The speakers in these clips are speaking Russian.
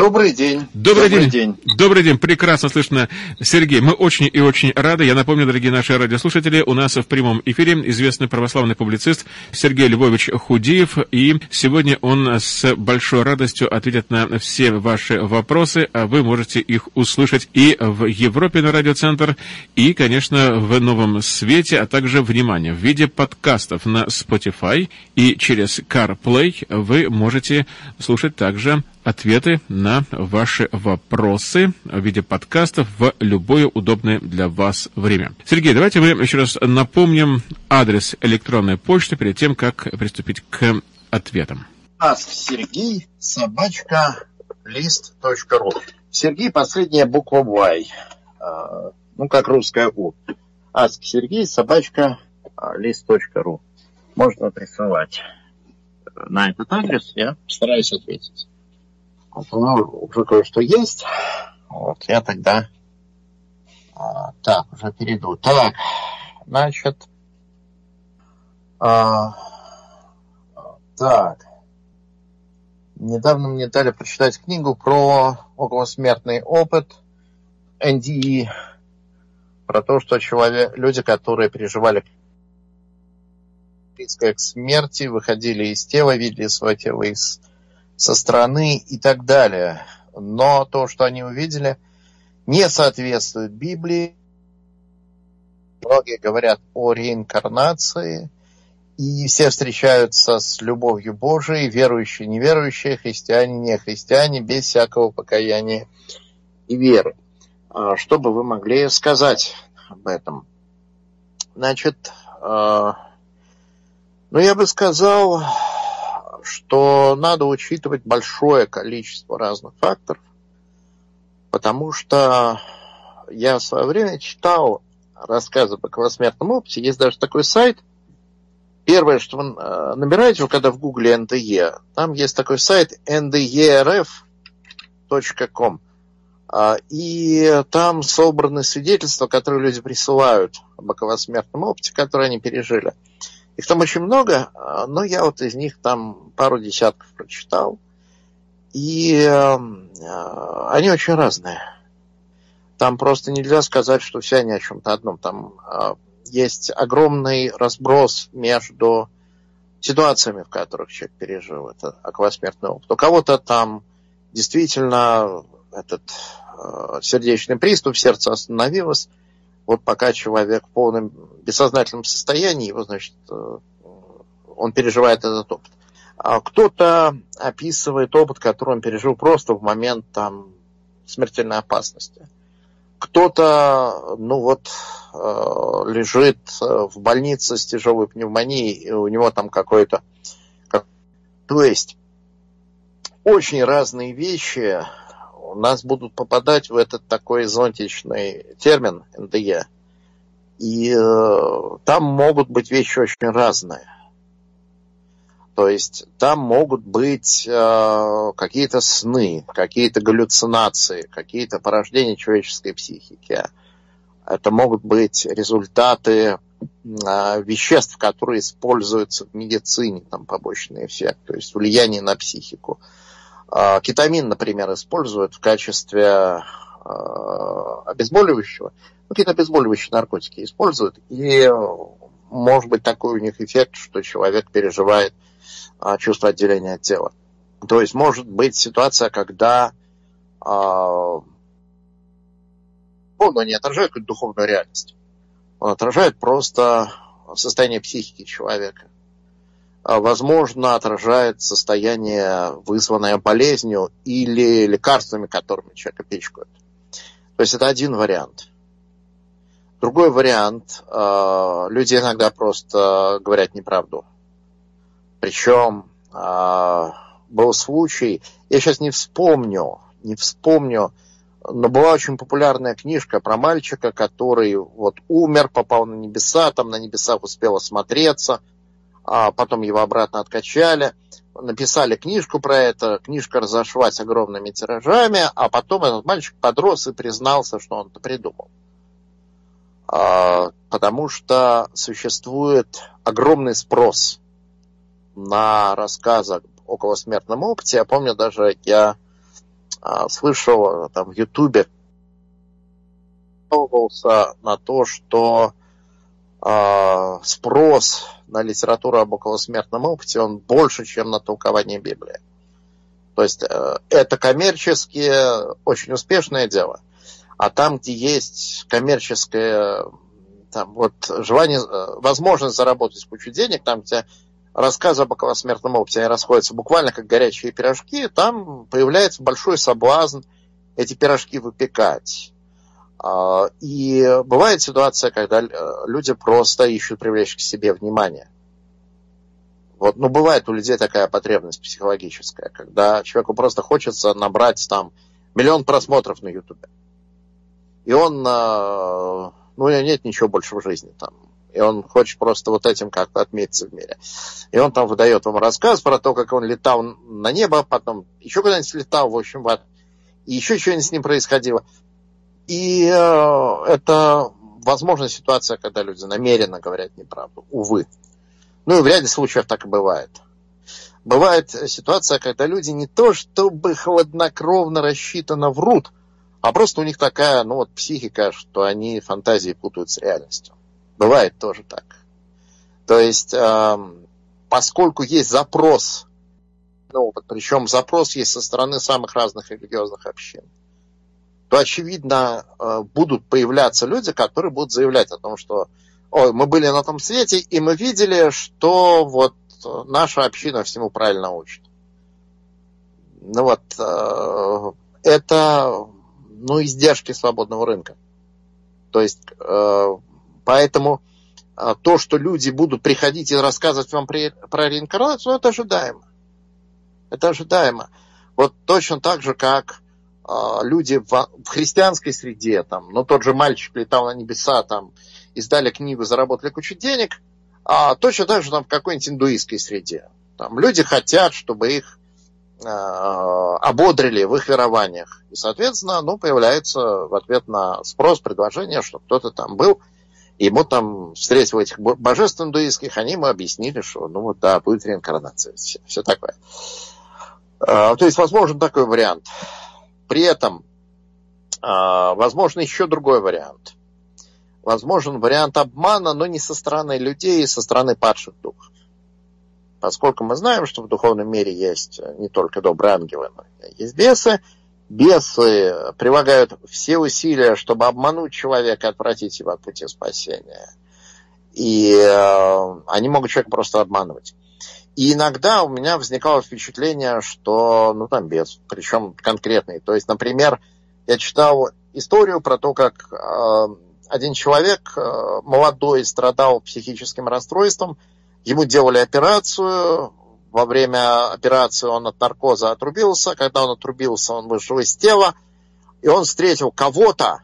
Добрый день. Добрый день. Прекрасно слышно, Сергей. Мы очень и очень рады. Я напомню, дорогие наши радиослушатели, у нас в прямом эфире известный православный публицист Сергей Львович Худиев. И сегодня он с большой радостью ответит на все ваши вопросы, а вы можете их услышать и в Европе на радиоцентр, и, конечно, в Новом Свете, а также, внимание, в виде подкастов на Spotify и через CarPlay вы можете слушать также ответы на ваши вопросы в виде подкастов в любое удобное для вас время. Сергей, давайте мы еще раз напомним адрес электронной почты перед тем, как приступить к ответам. asksergey@list.ru. Сергей, последняя буква Y, ну как русская У. asksergey@list.ru. Можно присылать на этот адрес, я стараюсь ответить. Ну, уже кое-что есть. Вот, я тогда... так, уже перейду. Так, значит... так. Недавно мне дали прочитать книгу про околосмертный опыт NDE. Про то, что люди, которые переживали близко к смерти, выходили из тела, видели свое тело из... со стороны и так далее. Но то, что они увидели, не соответствует Библии. Многие говорят о реинкарнации, и все встречаются с любовью Божией, верующие, неверующие, христиане, нехристиане, без всякого покаяния и веры. Что бы вы могли сказать об этом? Значит, ну я бы сказал... что надо учитывать большое количество разных факторов, потому что я в свое время читал рассказы по околосмертному опыте, есть даже такой сайт, первое, что вы набираете, когда в гугле NDE, там есть такой сайт nderf.com, и там собраны свидетельства, которые люди присылают об околосмертном опыте, которые они пережили. Их там очень много, но я вот из них там пару десятков прочитал. И они очень разные. Там просто нельзя сказать, что все они о чем-то одном. Там есть огромный разброс между ситуациями, в которых человек пережил этот околосмертный опыт. У кого-то там действительно этот сердечный приступ, сердце остановилось. Вот пока человек в полном бессознательном состоянии, его, значит, он переживает этот опыт. А кто-то описывает опыт, который он пережил просто в момент там, смертельной опасности. Кто-то, ну вот, лежит в больнице с тяжелой пневмонией, и у него там какой-то... То есть, очень разные вещи... у нас будут попадать в этот такой зонтичный термин НДЕ. И там могут быть вещи очень разные. То есть там могут быть какие-то сны, какие-то галлюцинации, какие-то порождения человеческой психики. Это могут быть результаты веществ, которые используются в медицине, там побочный эффект, то есть влияние на психику. Кетамин, например, используют в качестве обезболивающего. Какие-то обезболивающие наркотики используют. И может быть такой у них эффект, что человек переживает чувство отделения от тела. То есть может быть ситуация, когда он не отражает какую-то духовную реальность. Он отражает просто состояние психики человека. Возможно, отражает состояние, вызванное болезнью или лекарствами, которыми человека пичкают. То есть это один вариант. Другой вариант. Люди иногда просто говорят неправду. Причем был случай, я сейчас не вспомню, но была очень популярная книжка про мальчика, который вот умер, попал на небеса, там на небесах успел осмотреться, а потом его обратно откачали, написали книжку про это, книжка разошлась огромными тиражами, а потом этот мальчик подрос и признался, что он это придумал. Потому что существует огромный спрос на рассказы о околосмертном опыте. Я помню, даже я слышал там в Ютубе, жаловался на то, что спрос на литературу об околосмертном опыте, он больше, чем на толкование Библии. То есть это коммерчески очень успешное дело. А там, где есть коммерческое там, вот, желание, возможность заработать кучу денег, там, где рассказы об околосмертном опыте они расходятся буквально как горячие пирожки, там появляется большой соблазн эти пирожки выпекать. И бывает ситуация, когда люди просто ищут привлечь к себе внимание. Вот, ну, бывает у людей такая потребность психологическая, когда человеку просто хочется набрать там 1 миллион просмотров на YouTube. И он, ну, у него нет ничего больше в жизни там. И он хочет просто вот этим как-то отметиться в мире. И он там выдает вам рассказ про то, как он летал на небо, потом еще куда-нибудь летал, в общем, и еще что-нибудь с ним происходило. И это, возможно, ситуация, когда люди намеренно говорят неправду, увы. Ну и в ряде случаев так и бывает. Бывает ситуация, когда люди не то чтобы хладнокровно рассчитанно врут, а просто у них такая, ну вот, психика, что они фантазии путают с реальностью. Бывает тоже так. То есть, поскольку есть запрос, ну, причем запрос есть со стороны самых разных религиозных общин, то, очевидно, будут появляться люди, которые будут заявлять о том, что «Ой, мы были на том свете, и мы видели, что вот наша община всему правильно учит». Ну вот, это... ну, издержки свободного рынка. То есть, поэтому то, что люди будут приходить и рассказывать вам про реинкарнацию, это ожидаемо. Это ожидаемо. Вот точно так же, как люди в христианской среде, там, ну, тот же мальчик летал на небеса, там, издали книгу, заработали кучу денег, а точно так же там, в какой-нибудь индуистской среде. Там люди хотят, чтобы их ободрили в их верованиях. И, соответственно, ну, появляется в ответ на спрос предложение, что кто-то там был, и ему там встретил этих божеств индуистских, они ему объяснили, что, ну, вот, да, будет реинкарнация, все такое. То есть, возможен такой вариант. При этом, возможно, еще другой вариант. Возможен вариант обмана, но не со стороны людей, а со стороны падших духов. Поскольку мы знаем, что в духовном мире есть не только добрые ангелы, но и есть бесы. Бесы прилагают все усилия, чтобы обмануть человека, отвратить его от пути спасения. И они могут человека просто обманывать. И иногда у меня возникало впечатление, что, ну, там бес, причем конкретный. То есть, например, я читал историю про то, как один человек, молодой, страдал психическим расстройством. Ему делали операцию, во время операции он от наркоза отрубился, когда он отрубился, он вышел из тела, и он встретил кого-то,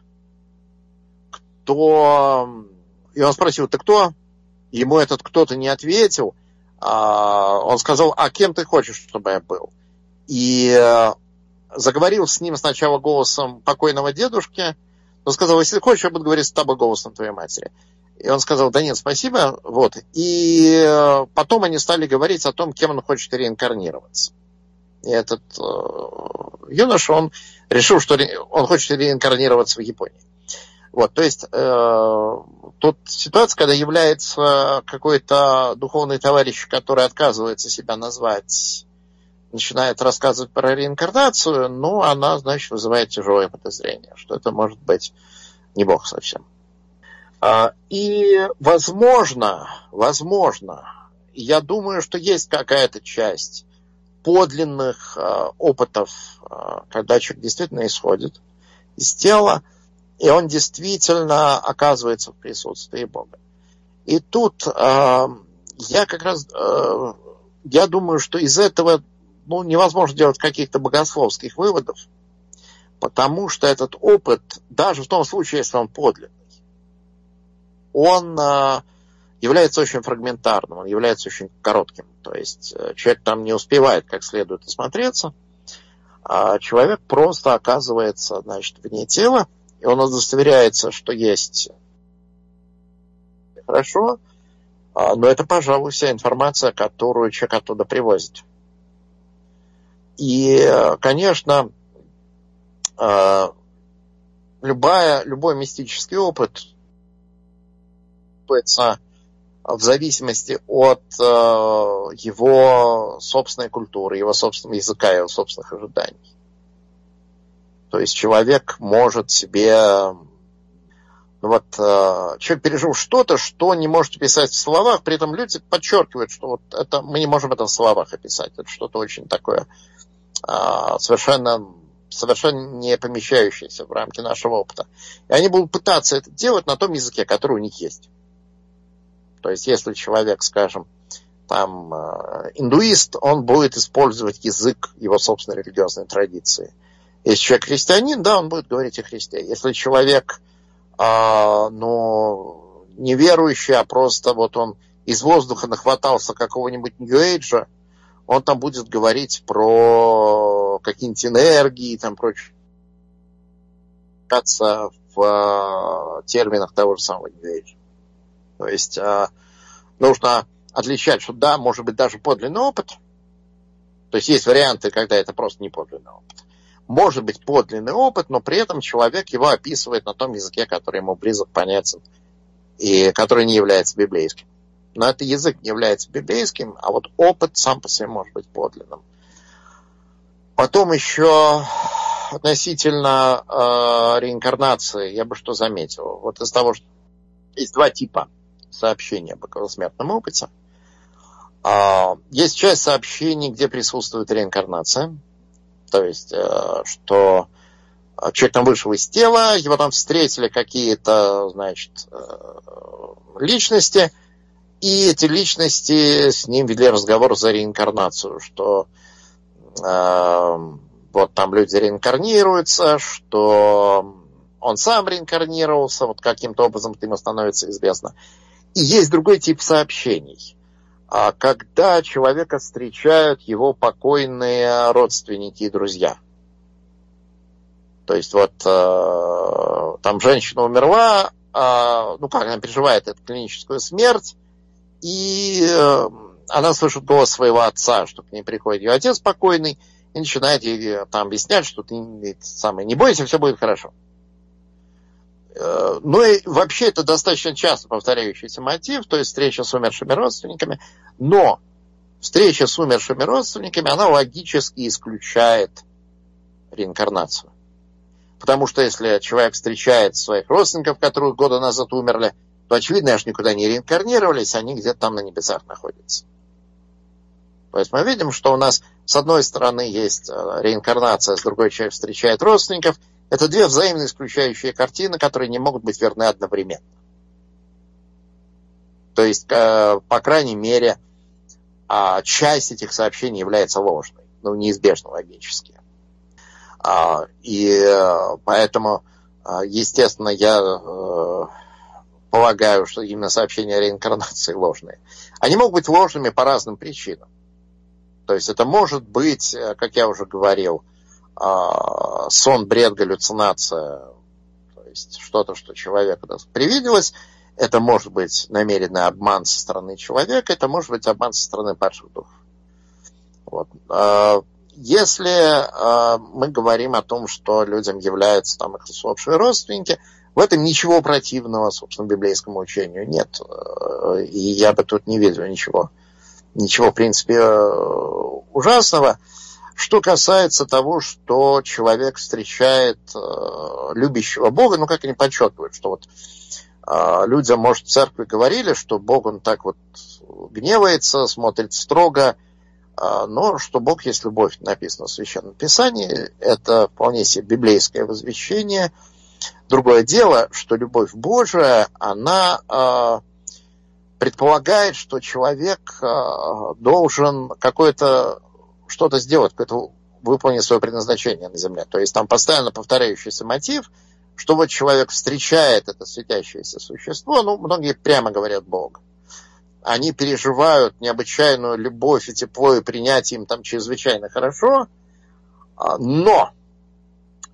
кто... И он спросил, ты кто? Ему этот кто-то не ответил, он сказал, а кем ты хочешь, чтобы я был? И заговорил с ним сначала голосом покойного дедушки, но сказал, если хочешь, я буду говорить с тобой голосом твоей матери. И он сказал, да нет, спасибо. Вот. И потом они стали говорить о том, кем он хочет реинкарнироваться. И этот юноша, он решил, что он хочет реинкарнироваться в Японии. Вот. То есть тут ситуация, когда является какой-то духовный товарищ, который отказывается себя назвать, начинает рассказывать про реинкарнацию, ну, она, значит, вызывает тяжелое подозрение, что это может быть не Бог совсем. И, возможно, я думаю, что есть какая-то часть подлинных опытов, когда человек действительно исходит из тела, и он действительно оказывается в присутствии Бога. И тут я как раз, я думаю, что из этого, ну, невозможно делать каких-то богословских выводов, потому что этот опыт, даже в том случае, если он подлинный, он является очень фрагментарным, он является очень коротким. То есть человек там не успевает как следует осмотреться, а человек просто оказывается, значит, вне тела, и он удостоверяется, что есть хорошо, но это, пожалуй, вся информация, которую человек оттуда привозит. И, конечно, Любой мистический опыт в зависимости от его собственной культуры, его собственного языка, его собственных ожиданий. То есть человек может себе... человек пережил что-то, что не может описать в словах, при этом люди подчеркивают, что вот это, мы не можем это в словах описать. Это что-то очень такое совершенно не помещающееся в рамки нашего опыта. И они будут пытаться это делать на том языке, который у них есть. То есть, если человек, скажем, там индуист, он будет использовать язык его собственной религиозной традиции. Если человек христианин, да, он будет говорить о Христе. Если человек неверующий, а просто вот он из воздуха нахватался какого-нибудь New Age, он там будет говорить про какие-нибудь энергии, там прочее, в терминах того же самого New Age. То есть нужно отличать, что да, может быть даже подлинный опыт, то есть есть варианты, когда это просто не подлинный опыт. Может быть подлинный опыт, но при этом человек его описывает на том языке, который ему близок, понятен, и который не является библейским. Но этот язык не является библейским, а вот опыт сам по себе может быть подлинным. Потом еще относительно реинкарнации я бы что заметил. Вот из того, что есть два типа сообщений об околосмертном опыте. Есть часть сообщений, где присутствует реинкарнация. То есть, что человек там вышел из тела, его там встретили какие-то, значит, личности, и эти личности с ним вели разговор за реинкарнацию, что вот там люди реинкарнируются, что он сам реинкарнировался, вот каким-то образом это ему становится известно. И есть другой тип сообщений. Когда человека встречают его покойные родственники и друзья. То есть вот там женщина умерла, она переживает эту клиническую смерть, и она слышит голос своего отца, что к ней приходит ее отец покойный, и начинает ей там объяснять, что ты не бойся, все будет хорошо. Ну и вообще это достаточно часто повторяющийся мотив, то есть встреча с умершими родственниками, но встреча с умершими родственниками, она логически исключает реинкарнацию. Потому что если человек встречает своих родственников, которые года назад умерли, то очевидно, они никуда не реинкарнировались, они где-то там на небесах находятся. То есть мы видим, что у нас с одной стороны есть реинкарнация, с другой человек встречает родственников. Это две взаимно исключающие картины, которые не могут быть верны одновременно. То есть, по крайней мере, часть этих сообщений является ложной, неизбежно логически. И поэтому, естественно, я полагаю, что именно сообщения о реинкарнации ложные. Они могут быть ложными по разным причинам. То есть это может быть, как я уже говорил, сон, бред, галлюцинация, то есть что-то, что человеку привиделось, это может быть намеренный обман со стороны человека, это может быть обман со стороны падших духов. Вот. Если мы говорим о том, что людям являются там их усопшие родственники, в этом ничего противного, собственно, библейскому учению нет. И я бы тут не видел ничего в принципе ужасного. Что касается того, что человек встречает любящего Бога, как они подчеркивают, что вот людям, может, в церкви говорили, что Бог, он так вот гневается, смотрит строго, но что Бог есть любовь, написано в Священном Писании, это вполне себе библейское возвещение. Другое дело, что любовь Божия, она... предполагает, что человек должен что-то сделать, выполнить свое предназначение на земле. То есть там постоянно повторяющийся мотив, что вот человек встречает это светящееся существо, многие прямо говорят Бог. Они переживают необычайную любовь и тепло, и принятие им там чрезвычайно хорошо, но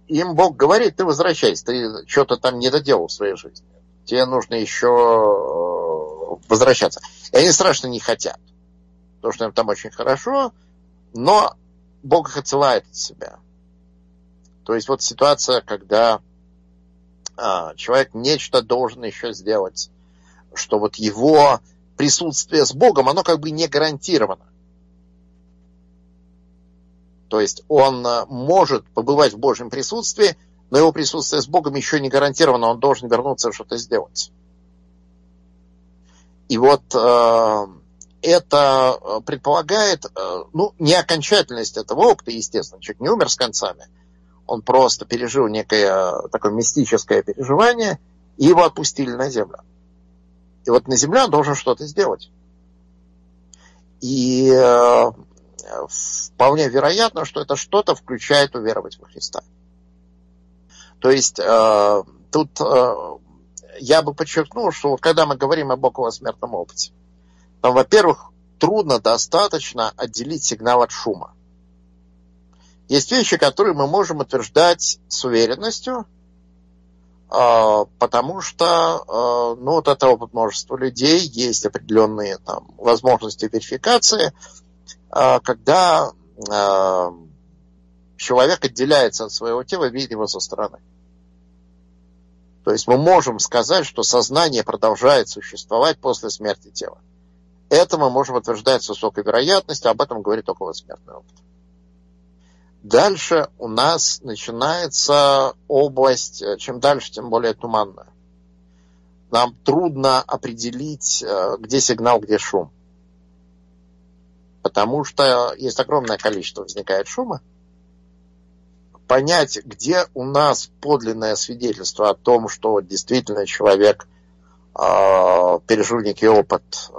им Бог говорит, ты возвращайся, ты что-то там не доделал в своей жизни. Тебе нужно еще возвращаться. И они страшно не хотят, потому что им там очень хорошо, но Бог их отсылает от себя. То есть вот ситуация, когда человек нечто должен еще сделать, что вот его присутствие с Богом, оно как бы не гарантировано. То есть он может побывать в Божьем присутствии, но его присутствие с Богом еще не гарантировано, он должен вернуться и что-то сделать. И вот это предполагает, не окончательность этого опыта, естественно, человек не умер с концами, он просто пережил некое такое мистическое переживание, и его отпустили на землю. И вот на земле он должен что-то сделать. И вполне вероятно, что это что-то включает уверовать во Христа. То есть тут я бы подчеркнул, что вот когда мы говорим об околосмертном опыте, там, во-первых, трудно достаточно отделить сигнал от шума. Есть вещи, которые мы можем утверждать с уверенностью, потому что, вот это опыт множества людей, есть определенные там возможности верификации, когда человек отделяется от своего тела, видит его со стороны. То есть мы можем сказать, что сознание продолжает существовать после смерти тела. Это мы можем утверждать с высокой вероятностью, об этом говорит околосмертный опыт. Дальше у нас начинается область, чем дальше, тем более туманная. Нам трудно определить, где сигнал, где шум. Потому что есть огромное количество возникает шума. Понять, где у нас подлинное свидетельство о том, что действительно человек пережил некий опыт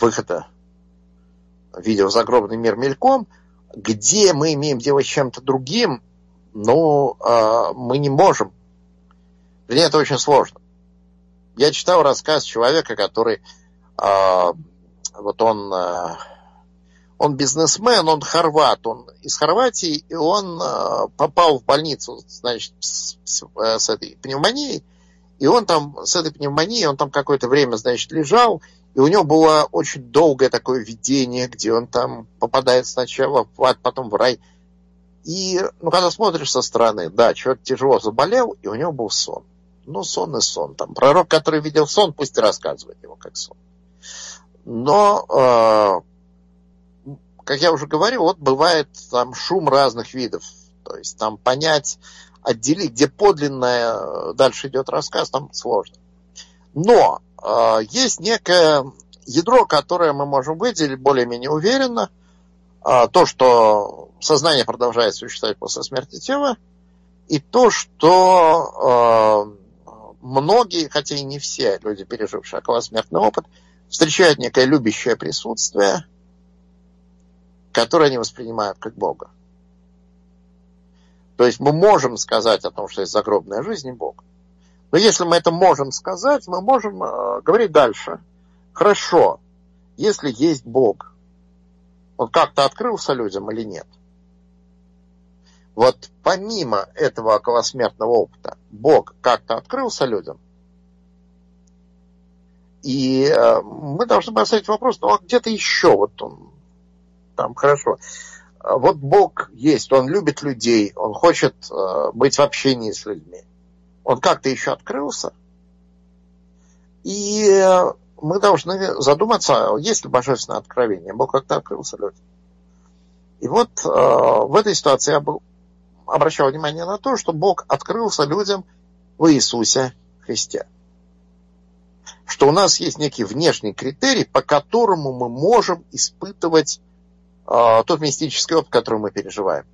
выхода в видеозагробный мир мельком, где мы имеем дело с чем-то другим, мы не можем. Для меня это очень сложно. Я читал рассказ человека, который, он бизнесмен, он хорват, он из Хорватии, и он попал в больницу, значит, с этой пневмонией, и он там с этой пневмонией, он там какое-то время, значит, лежал, и у него было очень долгое такое видение, где он там попадает сначала в ад, потом в рай. И, когда смотришь со стороны, да, человек тяжело заболел, и у него был сон. Сон и сон. Там пророк, который видел сон, пусть и рассказывает его как сон. Но, как я уже говорил, вот бывает там шум разных видов. То есть там понять, отделить, где подлинное, дальше идет рассказ, там сложно. Но есть некое ядро, которое мы можем выделить более-менее уверенно. То, что сознание продолжает существовать после смерти тела, и то, что многие, хотя и не все люди, пережившие околосмертный опыт, встречают некое любящее присутствие, которое они воспринимают как Бога. То есть мы можем сказать о том, что есть загробная жизнь и Бог. Но если мы это можем сказать, мы можем говорить дальше. Хорошо, если есть Бог, он как-то открылся людям или нет? Вот помимо этого околосмертного опыта, Бог как-то открылся людям? И мы должны поставить вопрос, а где-то еще вот он, там хорошо. Вот Бог есть, он любит людей, он хочет быть в общении с людьми. Он как-то еще открылся. И мы должны задуматься, есть ли божественное откровение. Бог как-то открылся людям. И вот в этой ситуации я обращал внимание на то, что Бог открылся людям в Иисусе Христе. Что у нас есть некий внешний критерий, по которому мы можем испытывать тот мистический опыт, который мы переживаем.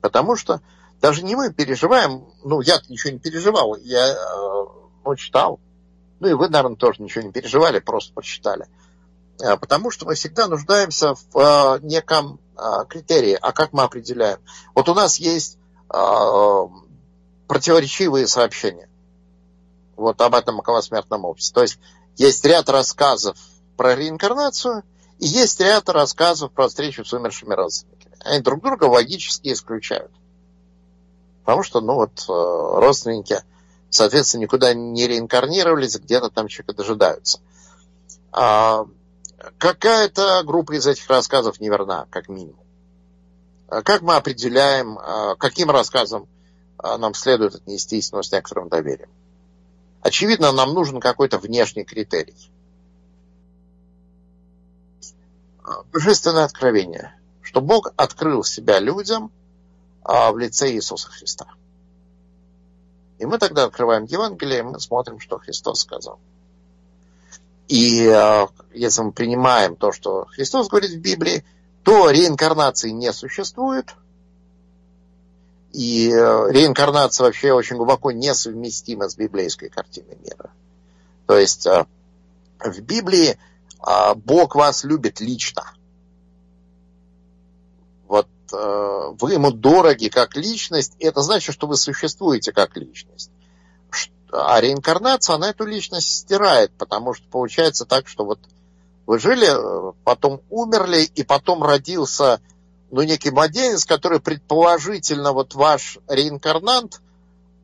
Потому что даже не мы переживаем, я ничего не переживал, я читал. И вы, наверное, тоже ничего не переживали, просто прочитали. Потому что мы всегда нуждаемся в неком критерии. А как мы определяем? Вот у нас есть противоречивые сообщения. Вот об этом околосмертном опыте. То есть есть ряд рассказов про реинкарнацию и есть ряд рассказов про встречу с умершими родственниками. Они друг друга логически исключают. Потому что, родственники, соответственно, никуда не реинкарнировались, где-то там человека дожидаются. Какая-то группа из этих рассказов неверна, как минимум. Как мы определяем, каким рассказам нам следует отнестись, но с некоторым доверием? Очевидно, нам нужен какой-то внешний критерий. Божественное откровение, что Бог открыл себя людям в лице Иисуса Христа. И мы тогда открываем Евангелие, и мы смотрим, что Христос сказал. И если мы принимаем то, что Христос говорит в Библии, то реинкарнации не существует. И реинкарнация вообще очень глубоко несовместима с библейской картиной мира. То есть в Библии Бог вас любит лично. Вот вы ему дороги как личность, и это значит, что вы существуете как личность. А реинкарнация, она эту личность стирает, потому что получается так, что вот вы жили, потом умерли, и потом родился, некий младенец, который предположительно вот ваш реинкарнант,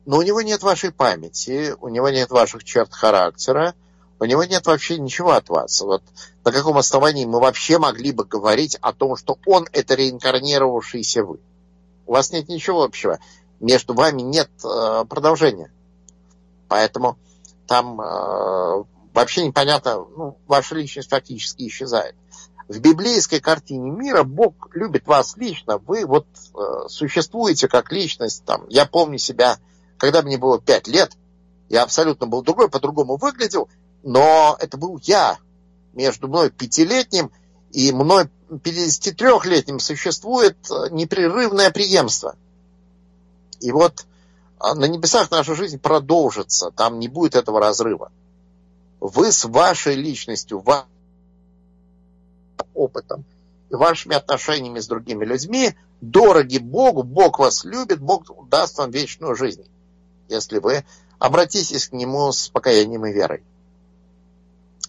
но у него нет вашей памяти, у него нет ваших черт характера, у него нет вообще ничего от вас. Вот на каком основании мы вообще могли бы говорить о том, что он – это реинкарнировавшийся вы? У вас нет ничего общего, между вами нет продолжения. Поэтому там вообще непонятно, ваша личность фактически исчезает. В библейской картине мира Бог любит вас лично, вы вот существуете как личность. Там, я помню себя, когда мне было 5 лет, я абсолютно был другой, по-другому выглядел, но это был я между мной 5-летним и мной 53-летним существует непрерывное преемство. И вот на небесах наша жизнь продолжится, там не будет этого разрыва. Вы с вашей личностью, вашим опытом и вашими отношениями с другими людьми дороги Богу, Бог вас любит, Бог даст вам вечную жизнь, если вы обратитесь к Нему с покаянием и верой.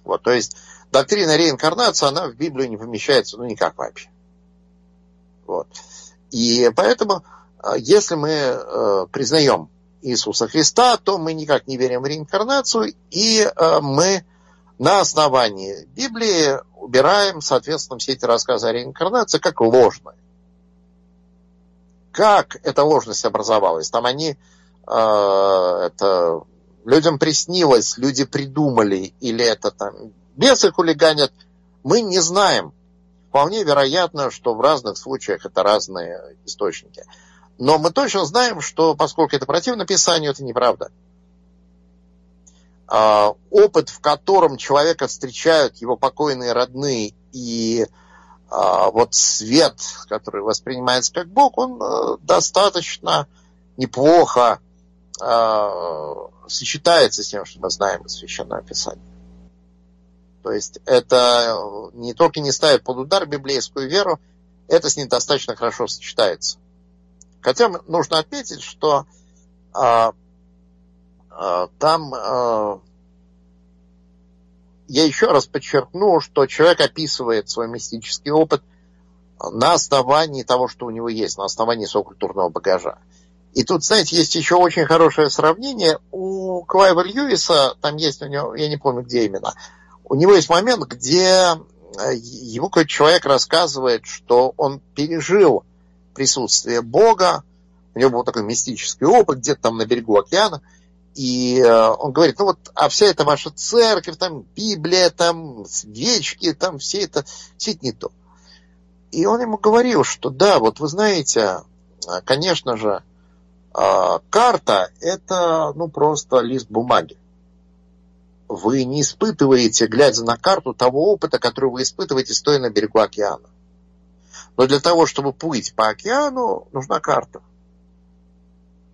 Вот, то есть доктрина реинкарнации, она в Библию не помещается, никак вообще. Вот. И поэтому... Если мы признаем Иисуса Христа, то мы никак не верим в реинкарнацию, и мы на основании Библии убираем, соответственно, все эти рассказы о реинкарнации как ложные. Как эта ложность образовалась? Там людям приснилось, люди придумали, или это там бесы хулиганят, мы не знаем. Вполне вероятно, что в разных случаях это разные источники. Но мы точно знаем, что, поскольку это противно Писанию, это неправда. Опыт, в котором человека встречают его покойные родные, и вот свет, который воспринимается как Бог, он достаточно неплохо сочетается с тем, что мы знаем из Священного Писания. То есть это не только не ставит под удар библейскую веру, это с ней достаточно хорошо сочетается. Хотя нужно отметить, что я еще раз подчеркну, что человек описывает свой мистический опыт на основании того, что у него есть, на основании своего культурного багажа. И тут, знаете, есть еще очень хорошее сравнение. У Клайва Льюиса, там есть у него, я не помню, где именно, у него есть момент, где ему какой-то человек рассказывает, что он пережил присутствие Бога, у него был такой мистический опыт, где-то там на берегу океана, и он говорит, а вся эта ваша церковь, там, Библия, там, свечки, там, все это не то. И он ему говорил, что да, вот вы знаете, конечно же, карта – это, просто лист бумаги. Вы не испытываете, глядя на карту, того опыта, который вы испытываете, стоя на берегу океана. Но для того, чтобы плыть по океану, нужна карта.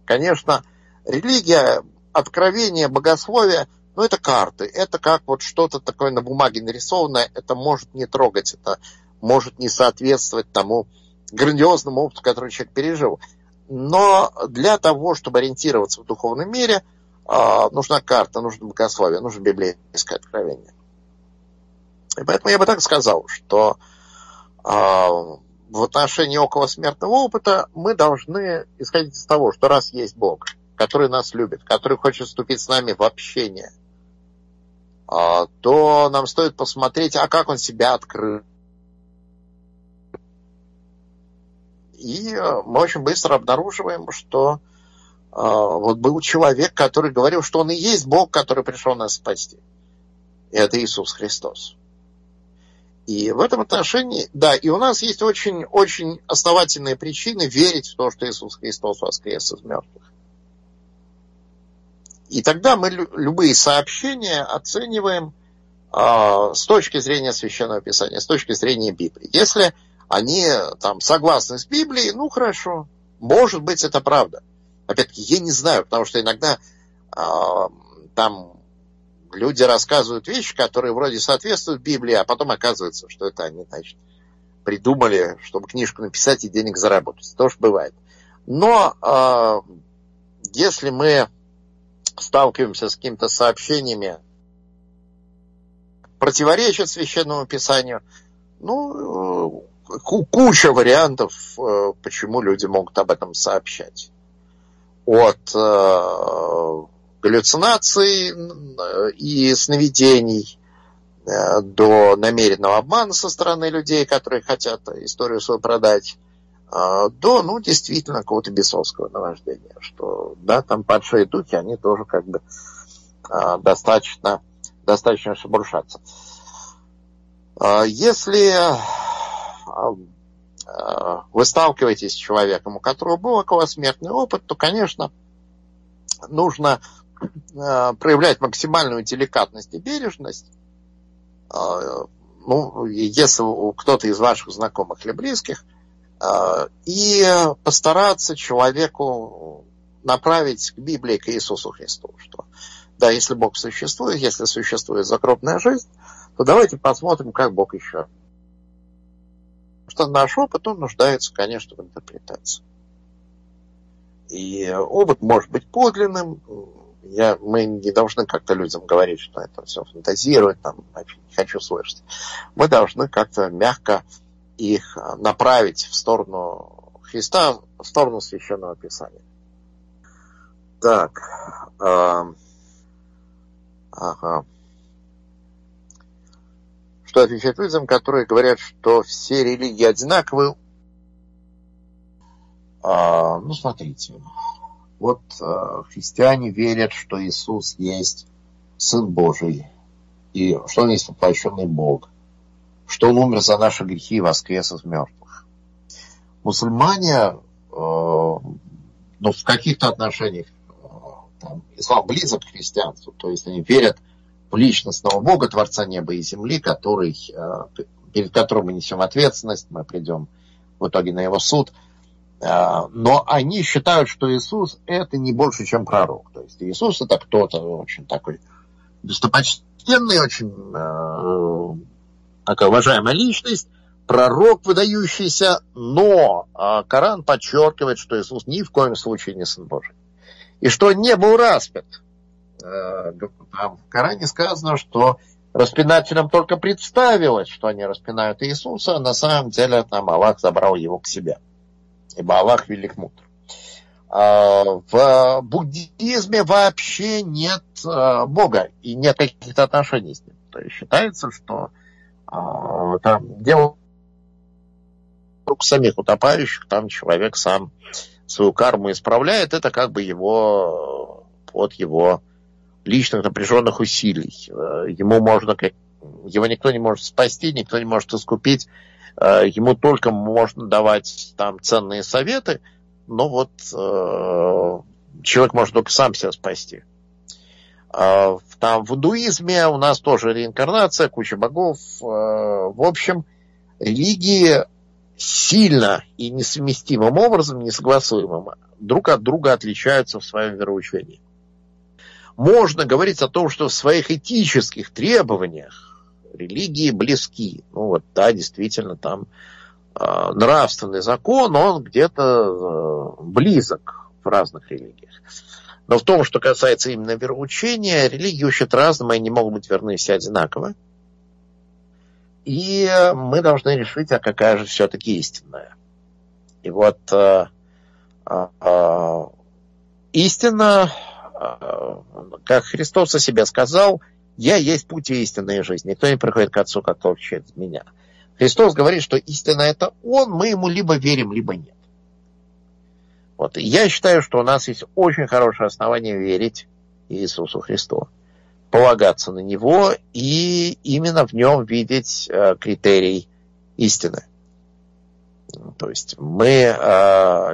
Конечно, религия, откровение, богословие, это карты. Это как вот что-то такое на бумаге нарисованное, это может не трогать, это может не соответствовать тому грандиозному опыту, который человек пережил. Но для того, чтобы ориентироваться в духовном мире, нужна карта, нужно богословие, нужно библейское откровение. И поэтому я бы так сказал, что в отношении околосмертного опыта мы должны исходить из того, что раз есть Бог, который нас любит, который хочет вступить с нами в общение, то нам стоит посмотреть, как он себя открыл. И мы очень быстро обнаруживаем, что вот был человек, который говорил, что он и есть Бог, который пришел нас спасти. И это Иисус Христос. И в этом отношении, да, и у нас есть очень-очень основательные причины верить в то, что Иисус Христос воскрес из мертвых. И тогда мы любые сообщения оцениваем с точки зрения Священного Писания, с точки зрения Библии. Если они там согласны с Библией, ну хорошо, может быть, это правда. Опять-таки, я не знаю, потому что иногда там люди рассказывают вещи, которые вроде соответствуют Библии, а потом оказывается, что это они, значит, придумали, чтобы книжку написать и денег заработать. Тоже бывает. Но если мы сталкиваемся с какими-то сообщениями, противоречат Священному Писанию, ну, куча вариантов, почему люди могут об этом сообщать. От галлюцинаций и сновидений до намеренного обмана со стороны людей, которые хотят историю свою продать, до, ну, действительно, какого-то бесовского наваждения, что, да, там падшие духи, они тоже как бы достаточно шебуршатся. Если вы сталкиваетесь с человеком, у которого был околосмертный опыт, то, конечно, нужно проявлять максимальную деликатность и бережность. Ну, если у кто-то из ваших знакомых или близких, и постараться человеку направить к Библии, к Иисусу Христу, что да, если Бог существует, если существует загробная жизнь, то давайте посмотрим, как Бог еще. Что наш опыт, он нуждается, конечно, в интерпретации. И опыт может быть подлинным. Мы не должны как-то людям говорить, что это все фантазировать, там, не хочу слышать. Мы должны как-то мягко их направить в сторону Христа, в сторону Священного Писания. Так. Ага. Что отвечать людям, которые говорят, что все религии одинаковые? Ну, смотрите. Вот христиане верят, что Иисус есть Сын Божий, и что Он есть воплощенный Бог, что Он умер за наши грехи и воскрес из мертвых. Мусульмане, ну, в каких-то отношениях, там, ислам близок к христианству, то есть они верят в личностного Бога, Творца неба и земли, который, перед которым мы несем ответственность, мы придем в итоге на его суд. Но они считают, что Иисус – это не больше, чем пророк. То есть Иисус – это кто-то очень такой достопочтенный, очень такая уважаемая личность, пророк выдающийся, но Коран подчеркивает, что Иисус ни в коем случае не Сын Божий. И что не был распят. В Коране сказано, что распинателям только представилось, что они распинают Иисуса, а на самом деле там Аллах забрал его к себе. Ибо Аллах велик мудр. В буддизме вообще нет Бога и нет каких-то отношений с ним. То есть считается, что там дело рук самих утопающих, там человек сам свою карму исправляет, это как бы его под его личных напряженных усилий. Его никто не может спасти, никто не может искупить, ему только можно давать там ценные советы, но вот человек может только сам себя спасти. Там в индуизме у нас тоже реинкарнация, куча богов. В общем, религии сильно и несовместимым образом, несогласуемым, друг от друга отличаются в своем вероучении. Можно говорить о том, что в своих этических требованиях религии близки. Ну вот, да, действительно, там нравственный закон, он где-то близок в разных религиях. Но в том, что касается именно вероучения, религии учат разному, и они могут быть верны все одинаково. И мы должны решить, а какая же все-таки истинная. И вот истина... Как Христос о себе сказал, «Я есть путь и истинная жизнь. Никто не приходит к Отцу, как только через меня». Христос говорит, что истина – это Он, мы Ему либо верим, либо нет. Вот. Я считаю, что у нас есть очень хорошее основание верить Иисусу Христу, полагаться на Него и именно в Нем видеть критерий истины. То есть мы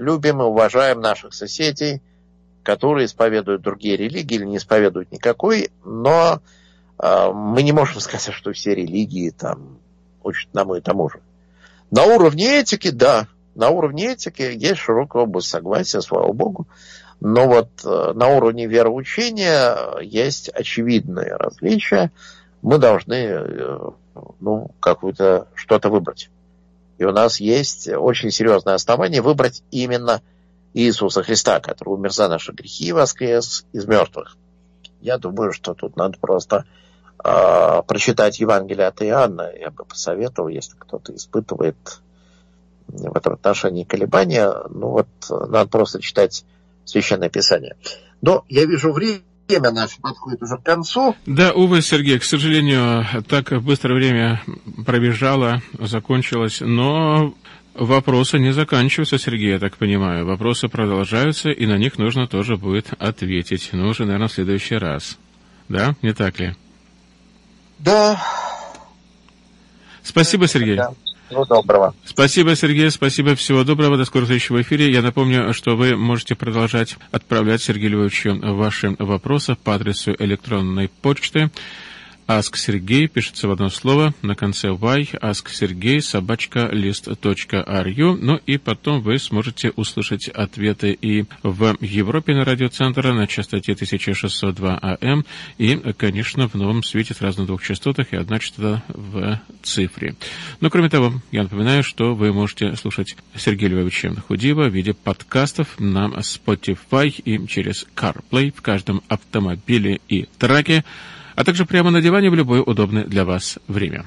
любим и уважаем наших соседей, которые исповедуют другие религии или не исповедуют никакой, но мы не можем сказать, что все религии там учат одному и тому же. На уровне этики, да, на уровне этики есть широкая область согласия, слава Богу, но вот на уровне вероучения есть очевидные различия. Мы должны, ну, какую-то что-то выбрать. И у нас есть очень серьезное основание выбрать именно Иисуса Христа, который умер за наши грехи и воскрес из мертвых. Я думаю, что тут надо просто прочитать Евангелие от Иоанна. Я бы посоветовал, если кто-то испытывает в этом отношении колебания, ну вот надо просто читать Священное Писание. Но я вижу время наше подходит уже к концу. Да, увы, Сергей, к сожалению, так быстро время пробежало, закончилось, но вопросы не заканчиваются, Сергей, я так понимаю. Вопросы продолжаются, и на них нужно тоже будет ответить. Но уже, наверное, в следующий раз. Да? Не так ли? Да. Спасибо, Сергей. Да. Всего доброго. Спасибо, Сергей, спасибо, всего доброго, до скорого следующего эфира. Я напомню, что вы можете продолжать отправлять Сергею Львовичу ваши вопросы по адресу электронной почты asksergey, пишется в одно слово, на конце y, asksergey@list.ru. Ну и потом вы сможете услышать ответы и в Европе на радиоцентре на частоте 1602 АМ, и, конечно, в новом свете сразу на двух частотах и одна частота в цифре. Но, кроме того, я напоминаю, что вы можете слушать Сергея Львовича Худиева в виде подкастов на Spotify и через CarPlay в каждом автомобиле и траке, а также прямо на диване в любое удобное для вас время.